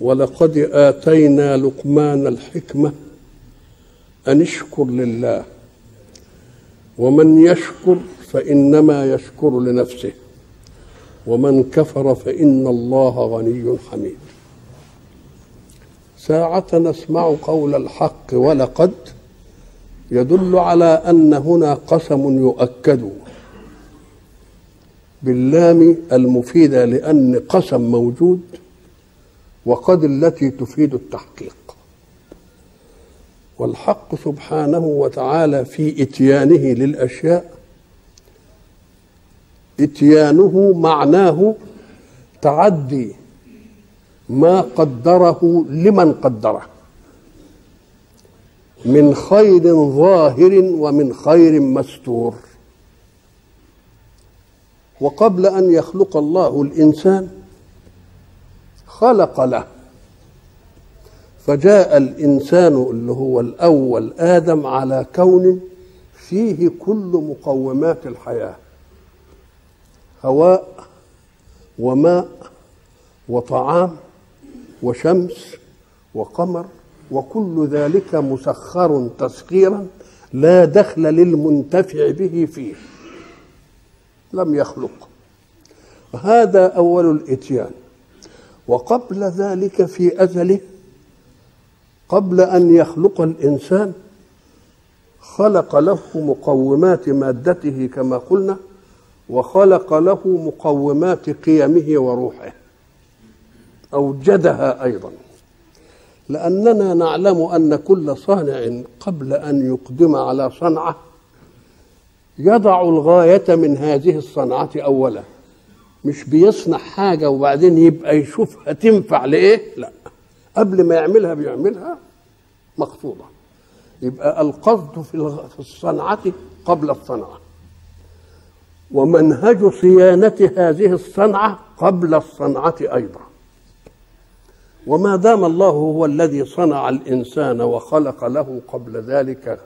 ولقد آتينا لقمان الحكمة أن اشكر لله ومن يشكر فإنما يشكر لنفسه ومن كفر فإن الله غني حميد. ساعة نسمع قول الحق ولقد، يدل على أن هنا قسم يؤكد باللام المفيدة، لأن قسم موجود وقد التي تفيد التحقيق. والحق سبحانه وتعالى في إتيانه للأشياء، إتيانه معناه تعدي ما قدره لمن قدره من خير ظاهر ومن خير مستور. وقبل أن يخلق الله الإنسان خلق له، فجاء الإنسان اللي هو الأول آدم على كون فيه كل مقومات الحياة: هواء وماء وطعام وشمس وقمر، وكل ذلك مسخر تسخيرا لا دخل للمنتفع به فيه، لم يخلق. هذا أول الإتيان. وقبل ذلك في أزله، قبل أن يخلق الإنسان، خلق له مقومات مادته كما قلنا، وخلق له مقومات قيمه وروحه، أوجدها أيضا، لأننا نعلم أن كل صانع قبل أن يقدم على صنعة يضع الغاية من هذه الصنعة أولا، مش بيصنع حاجة وبعدين يبقى يشوفها تنفع لإيه، لا، قبل ما يعملها بيعملها مقصودة. يبقى القصد في الصنعة قبل الصنعة، ومنهج صيانة هذه الصنعة قبل الصنعة أيضا. وما دام الله هو الذي صنع الإنسان وخلق له قبل ذلك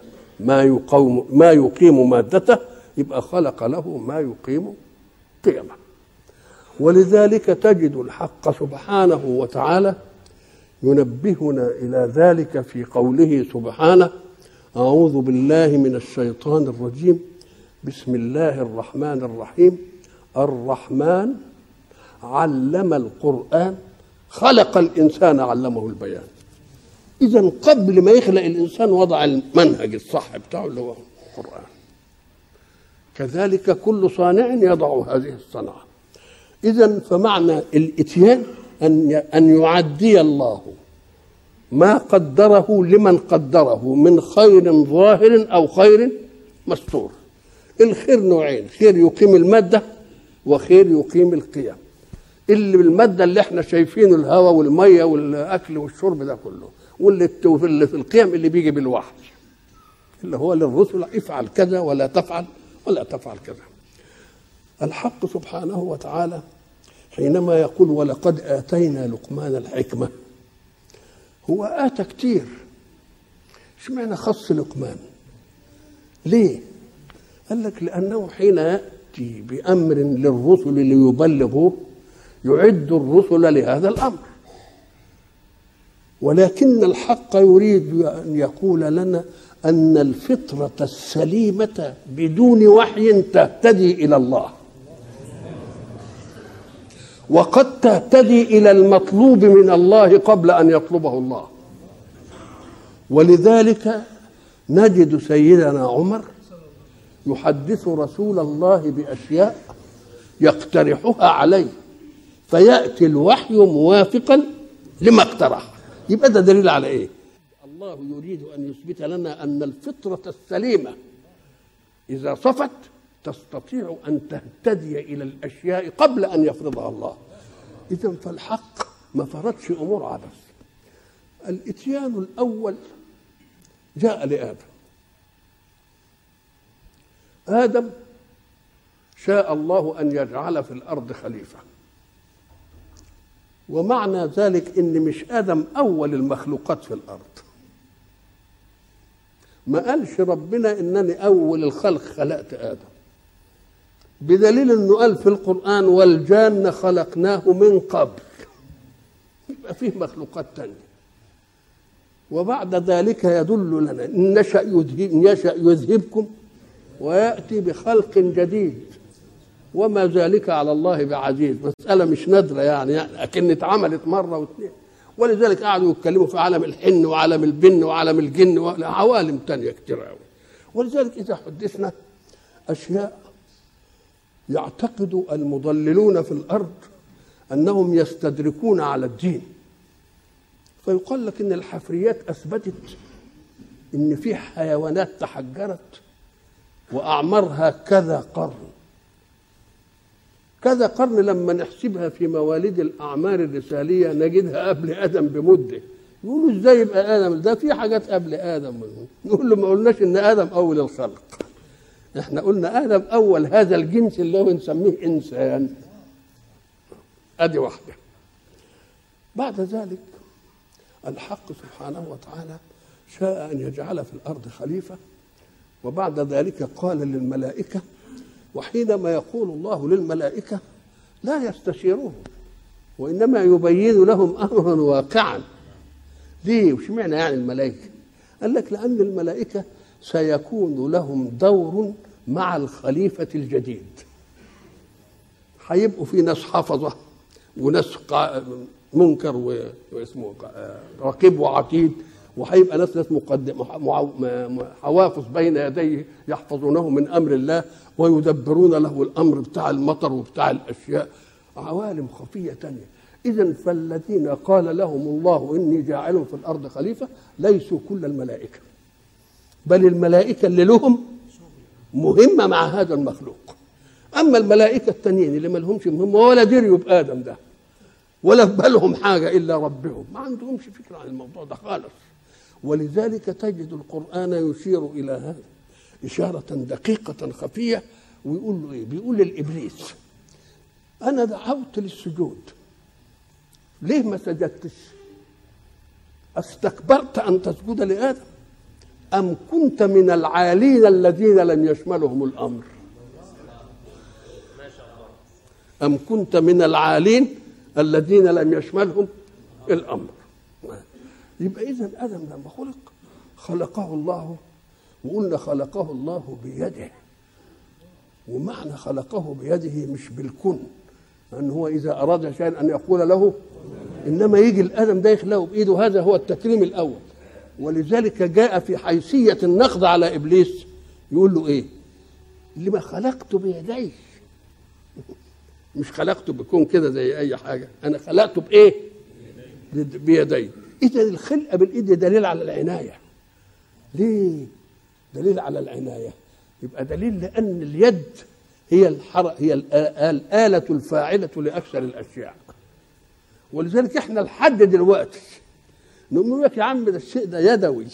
ما يقيم مادته، يبقى خلق له ما يقيم قيمه. ولذلك تجد الحق سبحانه وتعالى ينبهنا إلى ذلك في قوله سبحانه: أعوذ بالله من الشيطان الرجيم، بسم الله الرحمن الرحيم. الرحمن علم القرآن، خلق الإنسان علمه البيان. إذن قبل ما يخلق الإنسان وضع المنهج الصح بتاعه اللي هو القرآن. كذلك كل صانع يضع هذه الصنعة. إذن فمعنى الإتيان أن يعدي الله ما قدره لمن قدره من خير ظاهر أو خير مستور. الخير نوعين: خير يقيم المادة، وخير يقيم القيم. اللي بالمادة اللي احنا شايفينه، الهواء والمية والأكل والشرب ده كله، واللي في القيم اللي بيجي بالوحي، اللي هو للرسل: افعل كذا ولا تفعل ولا تفعل كذا. الحق سبحانه وتعالى حينما يقول ولقد آتينا لقمان الحكمة، هو آتى كتير. اشمعنى خص لقمان؟ ليه؟ قال لك لأنه حين يأتي بأمر للرسل ليبلغوه يعد الرسل لهذا الأمر، ولكن الحق يريد أن يقول لنا أن الفطرة السليمة بدون وحي تهتدي إلى الله، وقد تهتدي إلى المطلوب من الله قبل أن يطلبه الله. ولذلك نجد سيدنا عمر يحدث رسول الله بأشياء يقترحها عليه، فيأتي الوحي موافقا لما اقترح. يبقى ده دليل على إيه؟ الله يريد أن يثبت لنا أن الفطرة السليمة إذا صفت تستطيع أن تهتدي إلى الأشياء قبل أن يفرضها الله. إذن فالحق ما فرضش أمور عبث، الاتيان الاول جاء لآدم. آدم شاء الله أن يجعل في الأرض خليفة، ومعنى ذلك إن مش آدم أول المخلوقات في الأرض، ما قالش ربنا إنني أول الخلق خلقت آدم، بدليل إنه قال في القرآن والجان خلقناه من قبل، يبقى فيه مخلوقات تانية. وبعد ذلك يدل لنا إن يشأ يذهبكم ويأتي بخلق جديد وما ذلك على الله بعزيز. مسألة مش نادرة يعني لكن اتعملت مرة واثنين، ولذلك قعدوا يتكلموا في عالم الحن وعالم البن وعالم الجن وعوالم تانية كتير قوي. ولذلك إذا حدثنا أشياء يعتقد المضللون في الأرض أنهم يستدركون على الدين، فيقال لك إن الحفريات أثبتت إن في حيوانات تحجرت وأعمرها كذا قرن كذا قرن. لما نحسبها في مواليد الأعمار الرسالية نجدها قبل آدم بمدة. يقولوا إزاي يبقى آدم؟ ده في حاجات قبل آدم. نقول له ما قلناش إن آدم أول الخلق، إحنا قلنا آدم أول هذا الجنس اللي هو نسميه إنسان. أدي واحدة. بعد ذلك الحق سبحانه وتعالى شاء أن يجعل في الأرض خليفة، وبعد ذلك قال للملائكة، وحينما يقول الله للملائكة لا يستشيرون وإنما يبين لهم أمرا واقعا. ليه وش معنى يعني الملائكة؟ قال لك لأن الملائكة سيكون لهم دور مع الخليفة الجديد، هيبقوا في ناس حفظة وناس منكر واسمه رقيب وعتيد، وهيبقى ناس حوافظ بين يديه يحفظونه من امر الله ويدبرون له الامر بتاع المطر وبتاع الاشياء، عوالم خفيه تانية. اذا فالذين قال لهم الله اني جاعل في الارض خليفه ليسوا كل الملائكه، بل الملائكه اللي لهم مهمه مع هذا المخلوق. اما الملائكه التانيين اللي ما لهمش مهمه ولا دريوا بادم ده ولا في بالهم حاجه الا ربهم، ما عندهمش فكره عن الموضوع ده خالص. ولذلك تجد القرآن يشير إلى هذا إشارة دقيقة خفية، ويقول له إيه؟ بيقول للإبليس أنا دعوت للسجود، ليه ما سجدتش؟ أستكبرت أن تسجد لآدم أم كنت من العالين الذين لم يشملهم الأمر؟ أم كنت من العالين الذين لم يشملهم الأمر؟ يبقى إذن آدم لما خلق خلقه الله، وقلنا خلقه الله بيده، ومعنى خلقه بيده مش بالكن أن هو إذا أراد شيئا أن يقول له، إنما يجي الآدم ده يخلقه بإيده، هذا هو التكريم الأول. ولذلك جاء في حيثية النقد على إبليس يقول له إيه؟ لما خلقته بيديه، مش خلقته بكون كده زي أي حاجة، أنا خلقته بإيه؟ بيديه. إذا الخلقة بالإيد دليل على العناية. ليه دليل على العناية؟ يبقى دليل لأن اليد هي الآلة الفاعلة لأكثر الأشياء. ولذلك إحنا لحد دلوقتي نقول لك يا عم ده الشيء ده يدوي،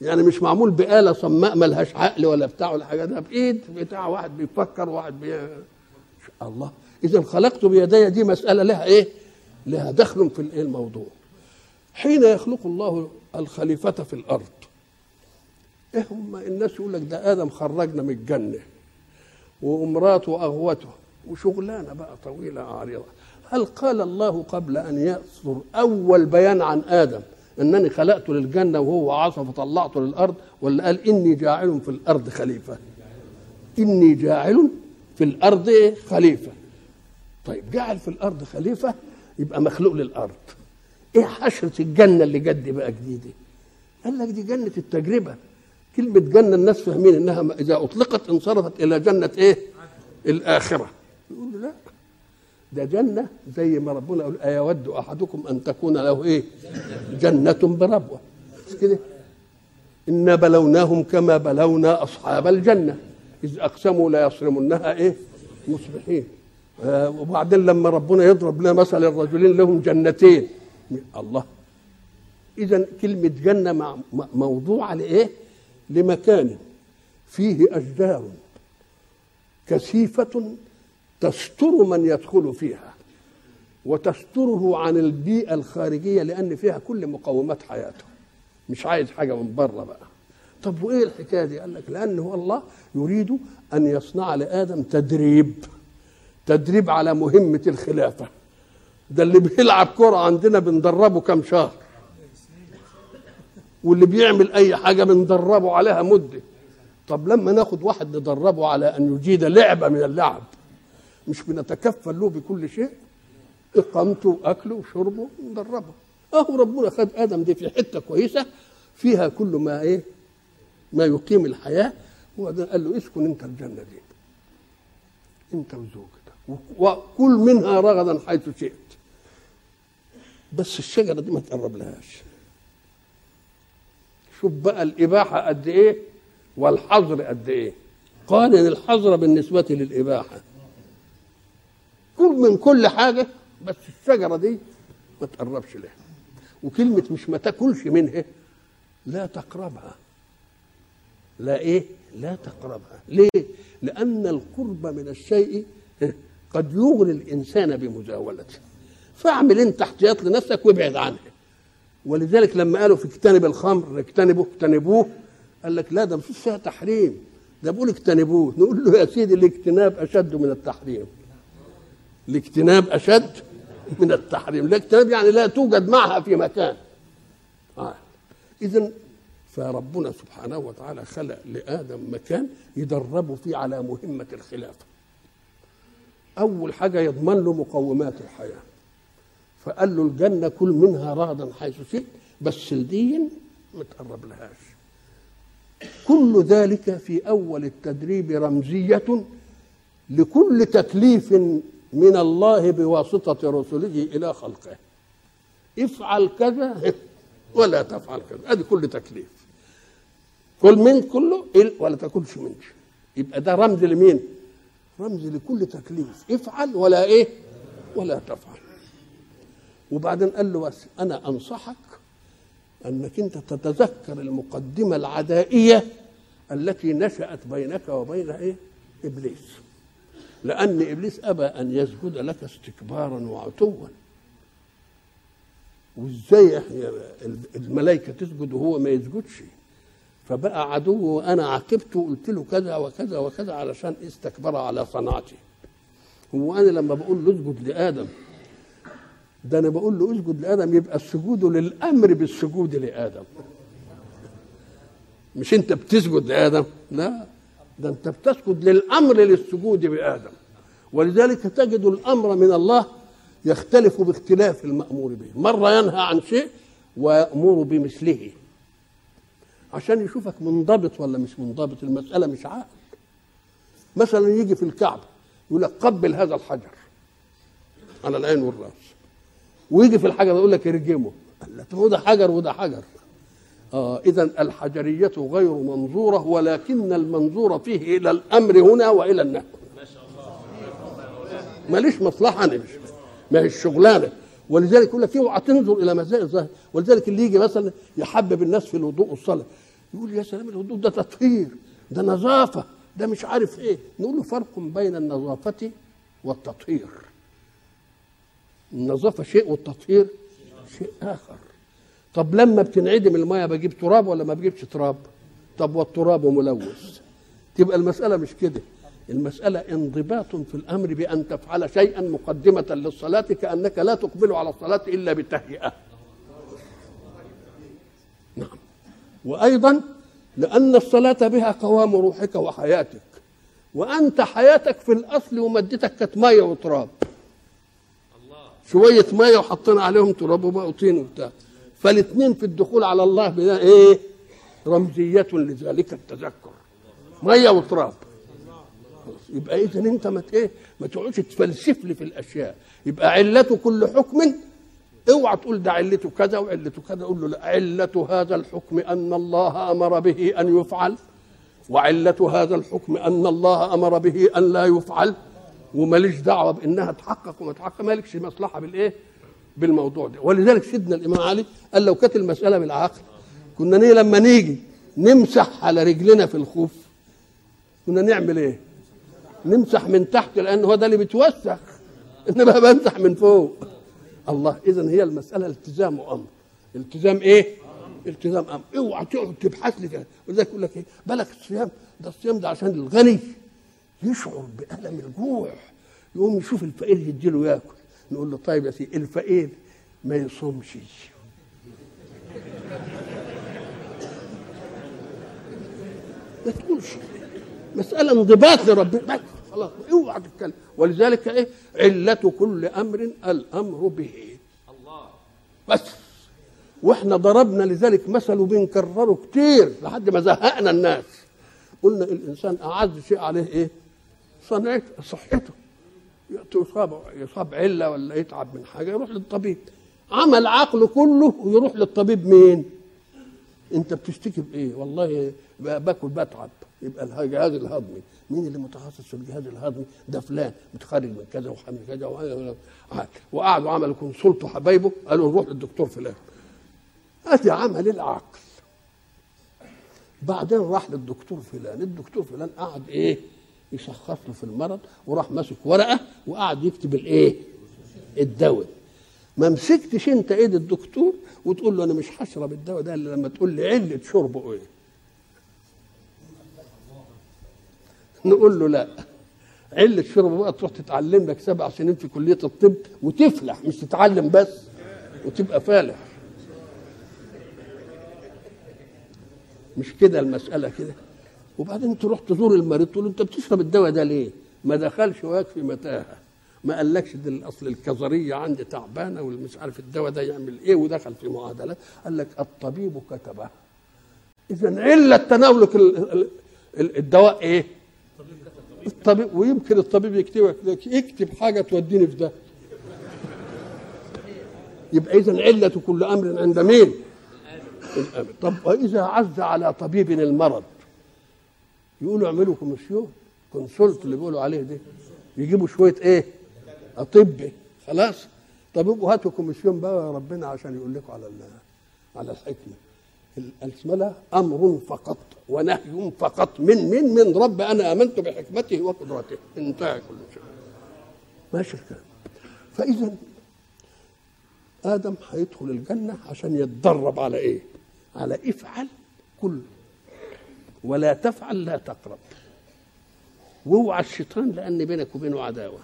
يعني مش معمول بآلة صماء ملهاش عقل ولا بتاع ولا حاجة، ده بإيد بتاع واحد بيفكر وواحد الله. إذا خلقته بيدي دي مسألة لها إيه؟ لها دخل في الموضوع. حين يخلق الله الخليفة في الأرض، إيه هم الناس يقول لك ده آدم خرجنا من الجنة وأمراته وأغوته وشغلانة بقى طويلة عريضة. هل قال الله قبل أن يصدر أول بيان عن آدم أنني خلقته للجنة وهو عصى فطلعته للأرض، ولا قال إني جاعل في الأرض خليفة؟ إني جاعل في الأرض خليفة. طيب جعل في الأرض خليفة يبقى مخلوق للأرض. إيه حشرة الجنة اللي جد بقى جديدة؟ قال لك دي جنة التجربة. كلمة جنة الناس فاهمين إنها إذا أطلقت انصرفت إلى جنة إيه؟ الآخرة. يقول لا، ده جنة زي ما ربنا يقول أيود أحدكم أن تكون له إيه؟ جنة بربوة، مش كده؟ إنا بلوناهم كما بلونا أصحاب الجنة إذ أقسموا لا يصرمنها إيه؟ مصبحين. وبعدين لما ربنا يضرب لنا مثل الرجلين لهم جنتين، الله إذا كلمة جنة موضوعة لإيه؟ لمكان فيه أشجار كثيفة تستر من يدخل فيها وتستره عن البيئة الخارجية، لأن فيها كل مقومات حياته، مش عايز حاجة من بره بقى. طب وإيه الحكاية دي؟ قال لك لأنه الله يريد أن يصنع لآدم تدريب على مهمة الخلافة. ده اللي بيلعب كرة عندنا بندربه كم شهر، واللي بيعمل أي حاجة بندربه عليها مدة. طب لما ناخد واحد ندربه على أن يجيد لعبة من اللعب، مش بنتكفل له بكل شيء؟ إقامته وأكله وشربه ندربه. أهو ربنا خد آدم دي في حتة كويسة فيها كل ما إيه؟ ما يقيم الحياة. وبعدين قال له اسكن أنت الجنة دي، أنت وزوجتك، وكل منها رغدا حيث شئت، بس الشجرة دي ما تقرب لهاش. شوف بقى الإباحة قد إيه والحظر قد إيه. قارن الحظر بالنسبة للإباحة، كل من كل حاجة بس الشجرة دي ما تقربش لها. وكلمة مش ما تاكلش منها، لا تقربها، لا إيه؟ لا تقربها. ليه؟ لأن القرب من الشيء قد يغري الإنسان بمزاولته. فاعمل أنت احتياط لنفسك وابعد عنه. ولذلك لما قالوا في اجتنب الخمر، اجتنبوه، قال لك لا، ده مفيش فيها تحريم، ده بقول اجتنبوه. نقول له يا سيدي الاجتناب أشد من التحريم. الاجتناب أشد من التحريم، الاجتناب يعني لا توجد معها في مكان. إذن فربنا سبحانه وتعالى خلق لآدم مكان يدربه فيه على مهمة الخلافة. أول حاجة يضمن له مقومات الحياة، فقال له الجنة كل منها رغدا حيث شئت، بس الدين ما تقرب لهاش. كل ذلك في أول التدريب رمزية لكل تكليف من الله بواسطة رسله إلى خلقه. افعل كذا ولا تفعل كذا، ادي كل تكليف. كل من كله ولا تاكلش منه، يبقى ده رمز لمين؟ رمز لكل تكليف، افعل ولا ايه؟ ولا تفعل. وبعدين قال له بس انا انصحك انك انت تتذكر المقدمة العدائية التي نشأت بينك وبين ايه؟ ابليس. لأن ابليس ابى ان يسجد لك استكبارا وعتوا. وازاي الملائكه تسجد وهو ما يسجدش؟ فبقى عدو، وانا عاقبته وقلت له كذا وكذا وكذا علشان استكبر على صنعتي. هو انا لما بقول له اسجد لادم، ده انا بقول له اسجد لادم، يبقى السجود للامر بالسجود لادم، مش انت بتسجد لادم، لا، ده انت بتسجد للامر للسجود بادم. ولذلك تجد الامر من الله يختلف باختلاف المأمور به، مرة ينهى عن شيء ويأمر بمثله عشان يشوفك منضبط ولا مش منضبط. المسألة مش عاقل. مثلا يجي في الكعبة يقول لك قبل هذا الحجر على العين والرأس، ويجي في الحجر يقول لك ارجمه، قال لك هو ده حجر وده حجر. إذا الحجرية غير منظورة، ولكن المنظور فيه إلى الأمر هنا وإلى النهي. ماليش مصلحة، أنا مش ما هي الشغلانه. ولذلك يقول لك اوعى تنظر الى مسائل الظاهر. ولذلك اللي يجي مثلا يحبب الناس في الوضوء والصلاه يقول يا سلام الوضوء ده تطهير، ده نظافه، ده مش عارف ايه. نقول له فرق بين النظافه والتطهير. النظافه شيء والتطهير شيء اخر. طب لما بتنعدم الميه بجيب تراب ولا ما بجيبش تراب؟ طب والتراب ملوث؟ تبقى المساله مش كده، المسألة انضباط في الأمر بأن تفعل شيئا مقدمة للصلاة، كأنك لا تقبل على الصلاة إلا بالتهيئة. نعم. وأيضا لأن الصلاة بها قوام روحك وحياتك، وأنت حياتك في الأصل ومادتك كانت مية وتراب، شوية مية وحطينا عليهم تراب وبقوا طين وبتاع. فالاثنين في الدخول على الله بنا إيه؟ رمزية لذلك التذكر، مية وتراب. يبقى إذن أنت ما تقعدش تفلسف لي في الأشياء. يبقى علة كل حكم، اوعى تقول ده علته كذا وعلته كذا، قول له لا، علة هذا الحكم أن الله أمر به أن يفعل، وعلة هذا الحكم أن الله أمر به أن لا يفعل، وماليش دعوة بأنها تحقق وما تحقق، مالكش مصلحة بالإيه؟ بالموضوع ده. ولذلك سيدنا الامام علي قال لو كانت المساله بالعقل كنا لما نيجي نمسح على رجلنا في الخوف كنا نعمل ايه؟ نمسح من تحت، لان هو ده اللي بيتوسخ، انما بمسح من فوق. الله، اذا هي المساله التزام وامر. التزام ايه؟ التزام امر. اوعى تقعد تبحث لي كده، ولذلك يقول لك ايه؟ بالك الصيام ده، الصيام ده عشان الغني يشعر بالم الجوع، يقوم يشوف الفقير يديله ياكل، نقول له طيب يا سيدي الفقير ما يصومش. ما تقولش مسألة انضباط لربنا، خلاص اوعى تتكلم. ولذلك ايه؟ علة كل امر الامر به. الله بس. واحنا ضربنا لذلك مثل وبنكرره كتير لحد ما زهقنا الناس. قلنا الانسان اعز شيء عليه ايه؟ صحته. يصاب عله ولا يتعب من حاجه يروح للطبيب. عمل عقله كله ويروح للطبيب مين؟ انت بتشتكي بايه؟ والله باكل بتعب، يبقى الجهاز الهضمي. مين اللي متخصص في الجهاز الهضمي؟ ده فلان متخرج من كذا وحامل كذا وقعدوا عملوا كونسلت وحبايبه قالوا نروح للدكتور فلان. ادي عمل العقل. بعدين راح للدكتور فلان، الدكتور فلان قعد ايه؟ يشخص له في المرض، وراح ماسك ورقه وقعد يكتب الايه؟ الدواء. ما مسكتش انت ايد الدكتور وتقول له انا مش هشرب الدواء ده الا لما تقول لي عله شربه ايه؟ نقول له لا، عله شربه بقى تروح تتعلم لك 7 سنين في كليه الطب وتفلح، مش تتعلم بس وتبقى فالح. مش كده المساله كده. وبعدين تروح تزور المريض تقول له انت بتشرب الدواء ده ليه؟ ما دخلش ويكفي متاهه، ما قالكش ده الاصل الكظريه عندي تعبانه والمش عارف الدواء ده يعمل ايه ودخل في معادلات، قال لك الطبيب كتبه. اذا عله تناولك الدواء ايه؟ الطبيب. ويمكن الطبيب يكتب حاجه توديني في ده. يبقى اذا عله كل امر عند مين؟ الامر. طب واذا عز على طبيب المرض يقولوا اعملوا كوميسيون كونسلت اللي بيقولوا عليه ده، يجيبوا شويه ايه؟ اطباء. خلاص طب يبقوا هاتوا كوميسيون بقى ربنا عشان يقول لكم على الحكمه. الاسمله امر فقط ونهي فقط من رب انا امنت بحكمته وقدرته، انتهى كل شيء. ماشي الكلام. فاذا ادم هيدخل الجنه عشان يتدرب على ايه؟ على افعل كل ولا تفعل لا تقرب، واوعى الشيطان لان بينك وبينه عداوه،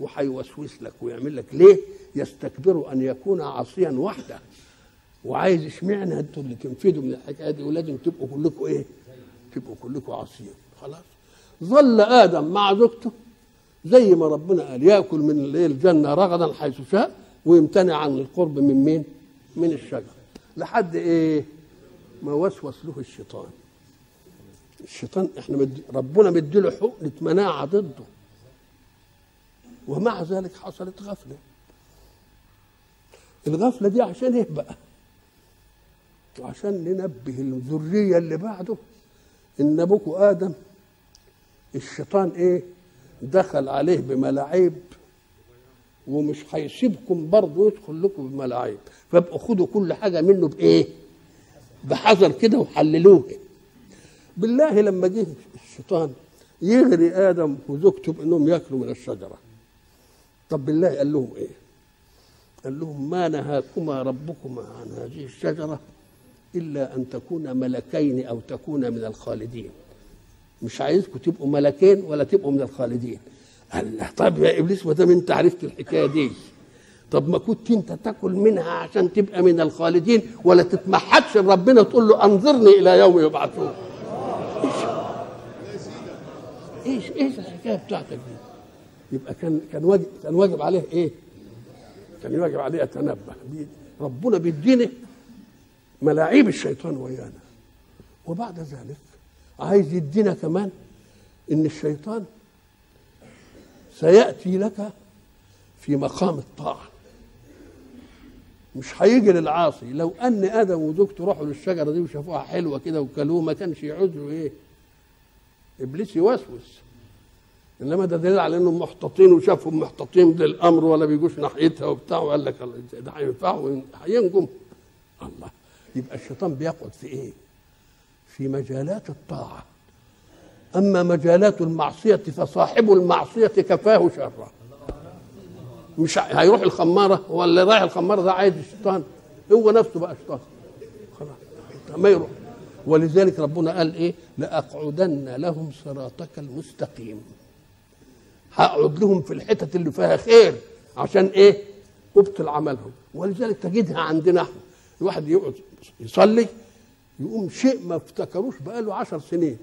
وهيوسوس لك ويعمل لك ليه؟ يستكبر ان يكون عاصيا وحده، وعايز اشمعنى انتوا اللي تنفذوا من الحكايه دي ولازم تبقوا كلكم ايه؟ تبقوا كلكم عاصيين. خلاص ظل ادم مع زوجته زي ما ربنا قال ياكل من الجنه رغدا حيث شاء ويمتنع عن القرب من مين؟ من الشجره، لحد ايه؟ ما وسوس له الشيطان. الشيطان احنا ربنا مديله حقنه مناعه ضده، ومع ذلك حصلت غفله. الغفله دي عشان ايه بقى؟ عشان ننبه الذريه اللي بعده ان ابوكو ادم الشيطان ايه؟ دخل عليه بملاعيب ومش هيسيبكم برضه يدخل لكم بملاعيب، فابقوا خدوا كل حاجه منه بايه؟ بحذر كده وحللوه. بالله لما جه الشيطان يغري ادم وزوجته بانهم ياكلوا من الشجره، طب بالله قال لهم ايه؟ قال لهم ما نهاكما ربكما عن هذه الشجره الا ان تكونا ملكين او تكونا من الخالدين. مش عايزكم تبقوا ملكين ولا تبقوا من الخالدين. قال له طب يا ابليس ما دام انت عرفت الحكايه دي، طب ما كنت انت تاكل منها عشان تبقى من الخالدين ولا تتمحدش لربنا تقول له انظرني الى يوم يبعثون. ايش الحكايه بتاعتك دي؟ يبقى كان واجب عليه ايه؟ كان واجب عليه اتنبه. ربنا بيديني ملاعيب الشيطان ويانا، وبعد ذلك عايز يدينا كمان ان الشيطان سياتي لك في مقام الطاعه، مش هيجي للعاصي. لو ان ادم وزوجته راحوا للشجره دي وشافوها حلوه كده وكلوه ما كانش يعوزوا ايه؟ ابليس يوسوس. انما ده دليل على انهم محتاطين وشافهم محتاطين للامر ولا بيجوش ناحيتها وبتاع، وقال لك ده هينفعوا هينجم. الله، يبقى الشيطان بيقعد في ايه؟ في مجالات الطاعه. اما مجالات المعصيه فصاحب المعصيه كفاه شرا. مش هيروح الخماره، هو اللي رايح الخماره ده عايز الشيطان، هو نفسه بقى شيطان خلاص ما يروح. ولذلك ربنا قال ايه؟ لاقعدن لهم صراطك المستقيم. هقعد لهم في الحتت اللي فيها خير، عشان ايه؟ ابطل عملهم. ولذلك تجدها عندنا احنا، الواحد يقعد يصلي يقوم شيء ما افتكروش بقاله 10 سنين،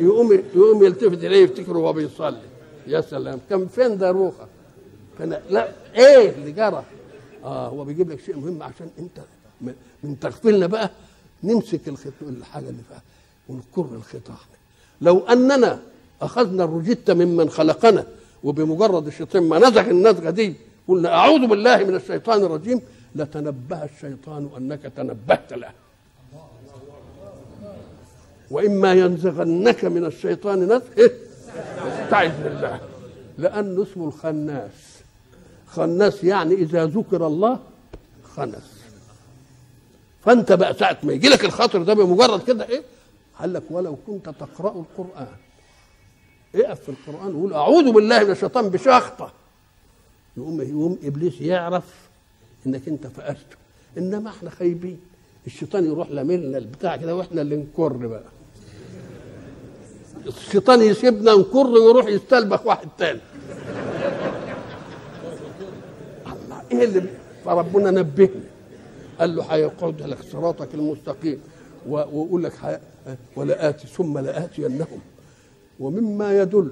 يقوم يلتفت اليه يفتكره وهو بيصلي. يا سلام، كان فين ده روخه؟ كان لا ايه اللي جرى؟ هو بيجيب لك شيء مهم عشان انت من تغفلنا بقى نمسك الحاجه اللي فيها ونكر الخطا. لو اننا اخذنا الرجيت ممن خلقنا وبمجرد الشيطان ما نزغ النزغه دي قلنا اعوذ بالله من الشيطان الرجيم لتنبه الشيطان انك تنبهت له. واما ينزغنك من الشيطان نزغ استعذ بالله، لانه اسمه الخناس. خناس يعني اذا ذكر الله خنس. فانت بقى ساعه ما يجي لك الخاطر ده بمجرد كده ايه؟ قال لك ولو كنت تقرا القران، اقف في القران وقول اعوذ بالله من الشيطان بشخطه، يقوم ابليس يعرف انك انت فقرته. انما احنا خايبين، الشيطان يروح لملنا البتاع كده واحنا اللي نكر بقى. الشيطان يسيبنا نكر ويروح يستلبخ واحد تاني. الله، ايه اللي فربنا نبهنا؟ قال له هيقعد لك صراطك المستقيم، ويقول لك ولآتي ثم لآتينهم. ومما يدل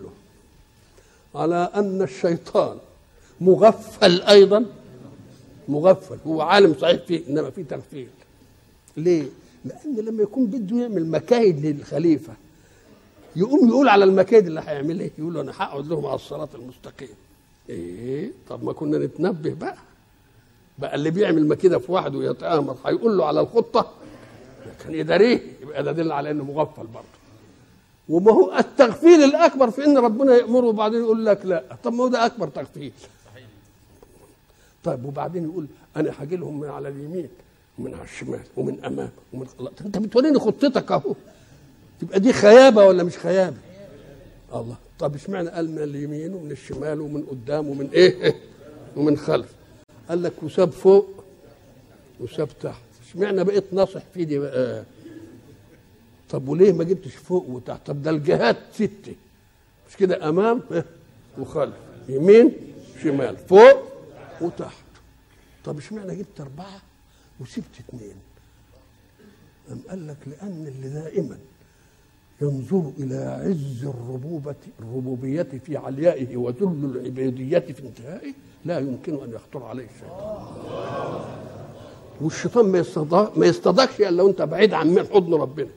على أن الشيطان مغفل أيضا، مغفل، هو عالم صحيح فيه إنما فيه تغفيل. ليه؟ لأن لما يكون بده يعمل مكايد للخليفة يقوم يقول على المكايد اللي هيعمل ايه؟ يقول أنا هقعد لهم على الصراط المستقيم. إيه؟ طب ما كنا نتنبه بقى اللي بيعمل ما كده في واحد ويتآمر هيقول له على الخطة كان يداريه، يبقى ده دل على انه مغفل برضه. وما هو التغفيل الاكبر في ان ربنا يأمره وبعدين يقول لك لا، طب ما هو ده اكبر تغفيل. طيب وبعدين يقول انا هاجي لهم من على اليمين ومن على الشمال ومن امام ومن الله، انت بتوريني خطتك اهو، يبقى دي خيابه ولا مش خيابه؟ الله، طب اشمعنى قال من اليمين ومن الشمال ومن قدام ومن ايه ومن خلف؟ قال لك وساب فوق وساب تحت. اشمعنى بقيت ناصح في دي بقى؟ طب وليه ما جبتش فوق وتحت؟ طب ده الجهات 6 مش كده؟ امام وخلف، يمين شمال، فوق وتحت. طب اشمعنى جبت 4 وسبت 2؟ قام قال لك لان اللي دائما ينظر الى عز الربوبيه في عليائه وذل العباديه في انتهائه لا يمكن ان يخطر عليه الشيطان. والشيطان ما يصطادكش الا وانت بعيد عن من حضن ربنا.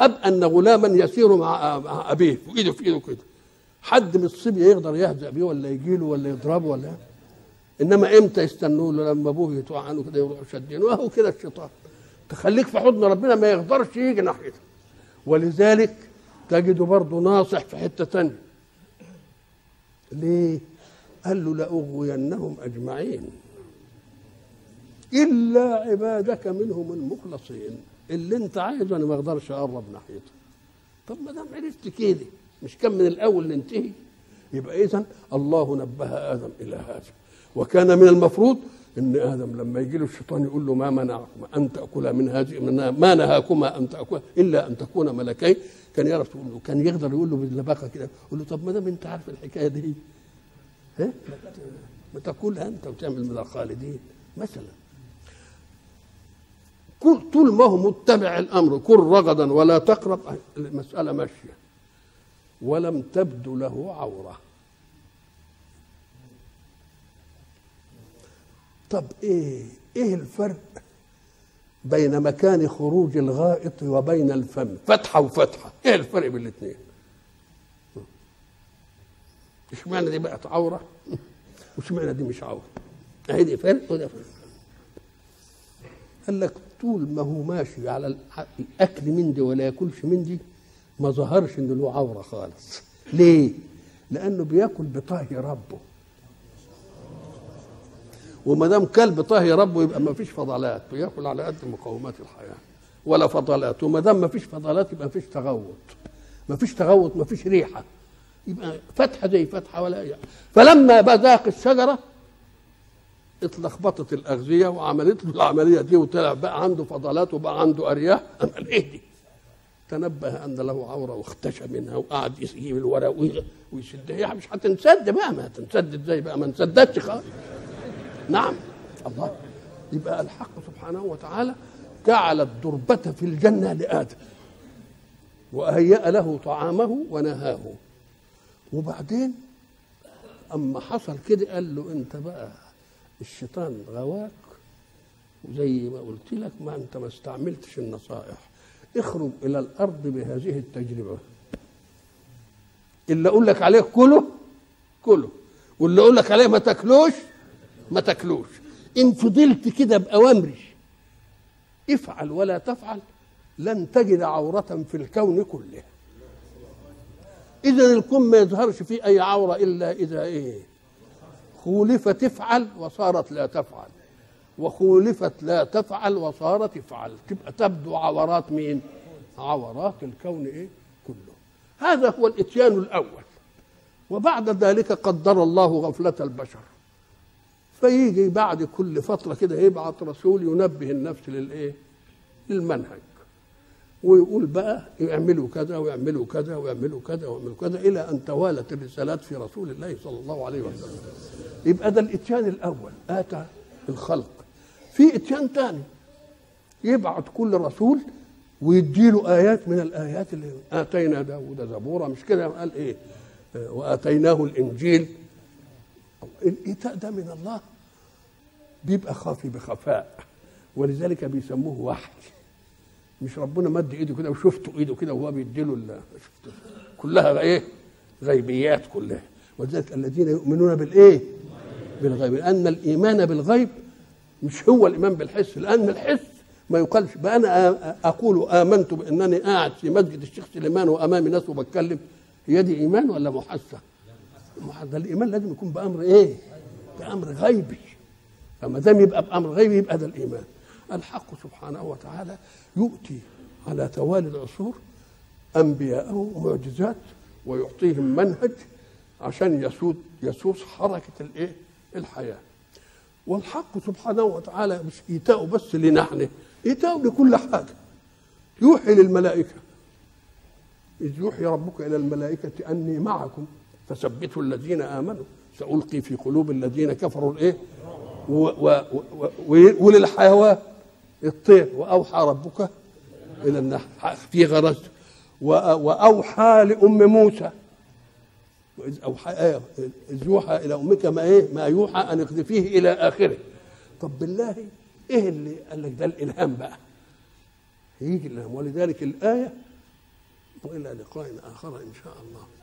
اب ان غلاما يسير مع ابيه وايده في ايده كده، حد من الصبي يقدر يهزأ بيه ولا يجيله ولا يضربه ولا؟ انما امتى يستنوه؟ لما ابوه يتوقع عنه كده يروح شدينه. وهو كده الشيطان، تخليك في حضن ربنا ما يقدرش يجي ناحيته. ولذلك تجده برضه ناصح في حته ثانيه. ليه؟ قال له لأغوينهم أجمعين إلا عبادك منهم المخلصين. اللي أنت عايزه أنا ما أقدرش أقرب ناحيته. طب ما دام عرفت كده مش كان من الأول ننتهي؟ يبقى إذن الله نبه آدم إلى هذا. وكان من المفروض إن آدم لما يجي له الشيطان يقول له ما منعكما أن تأكلا من هذه، ما نهاكما أن تأكلا إلا أن تكونا ملكين، كان يعرف يقول له، كان يقدر يقول له باللباقة كده، يقول له طب ما دام أنت عارف الحكاية دي ما تقول انت وتعمل من الخالدين مثلا. طول ما هو متبع الامر كن رغدا ولا تقرب، المساله ماشيه ولم تبدو له عوره. طب ايه الفرق بين مكان خروج الغائط وبين الفم؟ فتحه وفتحه، ايه الفرق بين الاثنين؟ اشمعنى دي بقت عوره واشمعنى دي مش عوره؟ اهي دي فرق وده فرق. قال لك طول ما هو ماشي على الاكل من دي ولا ياكلش من دي ما ظهرش إن له عورة خالص. ليه؟ لأنه بياكل بطهي ربه، وما دام كل بطهي ربه يبقى ما فيش فضلات، بياكل على قد مقومات الحياة ولا فضلات، وما دام ما فيش فضلات يبقى ما فيش تغوط، ما فيش ريحة، يبقى فتحة زي فتحة ولا يعني. فلما ذاق الشجرة اتلخبطت الأغذية وعملت له العملية دي، وطلع بقى عنده فضلات وبقى عنده أرياح. أما إيه دي؟ تنبه أن له عورة واختشى منها، وقعد يجيب الورق ويسدها. مش هتنسد بقى، ما هتنسد إزاي بقى؟ ما انسدتش خالص. نعم الله. يبقى الحق سبحانه وتعالى جعل التربة في الجنة لآدم، وأهيأ له طعامه ونهاه. وبعدين أما حصل كده قال له أنت بقى الشيطان غواك، وزي ما قلت لك ما أنت ما استعملتش النصائح، اخرج إلى الأرض بهذه التجربة، اللي أقول لك عليه كله كله، واللي أقول لك عليه ما تاكلوش ما تاكلوش. إن فضلت كده بأوامري افعل ولا تفعل لن تجد عورة في الكون كله. إذا الكون ما يظهرش فيه أي عورة إلا إذا إيه؟ خولفت افعل وصارت لا تفعل، وخولفت لا تفعل وصارت افعل، تبقى تبدو عورات مين؟ عورات الكون إيه؟ كله. هذا هو الإتيان الأول. وبعد ذلك قدر الله غفلة البشر، فيجي بعد كل فترة كده يبعث رسول ينبه النفس للإيه؟ للمنهج، ويقول بقى يعملوا كذا ويعملوا كذا ويعملوا كذا ويعملوا كذا، إلى أن توالت الرسالات في رسول الله صلى الله عليه وسلم. يبقى ده الإتيان الأول، آتى الخلق. في إتيان ثاني، يبعث كل رسول ويديله آيات من الآيات اللي آتينا داود زبورة، مش كده؟ قال إيه؟ وآتيناه الإنجيل. الإيتاء ده من الله بيبقى خافي بخفاء، ولذلك بيسموه وحي. مش ربنا مد ايده كده وشفتوا ايده كده وهو بيديله كلها ايه؟ غيبيات كلها. وذلك الذين يؤمنون بالايه؟ بالغيب. لان الايمان بالغيب مش هو الايمان بالحس، لان الحس ما يقالش بقى انا اقول امنت بانني قاعد في مسجد الشيخ سليمان وامامي ناس وبتكلم، هي دي ايمان ولا محاسه؟ ده الايمان لازم يكون بامر ايه؟ بامر غيبي. فما دام يبقى بامر غيبي يبقى ده الايمان. الحق سبحانه وتعالى يؤتي على توالي العصور انبياءه ومعجزات، ويعطيهم منهج عشان يسوس حركه الايه؟ الحياه. والحق سبحانه وتعالى مش ايتاؤه بس لنحن، ايتاؤه لكل حاجه. يوحي للملائكه، اذ يوحي ربك الى الملائكه اني معكم فثبتوا الذين امنوا سألقي في قلوب الذين كفروا الايه؟ وللحيوان الطير، واوحى ربك الى النحل في غرض، واوحى لام موسى اذ يوحى الى امك ما ايه؟ ما يوحى ان اقذفيه الى اخره. طب بالله ايه اللي قال لك ده الالهام بقى؟ هيجي الالهام. ولذلك الايه. والى لقاء اخر ان شاء الله.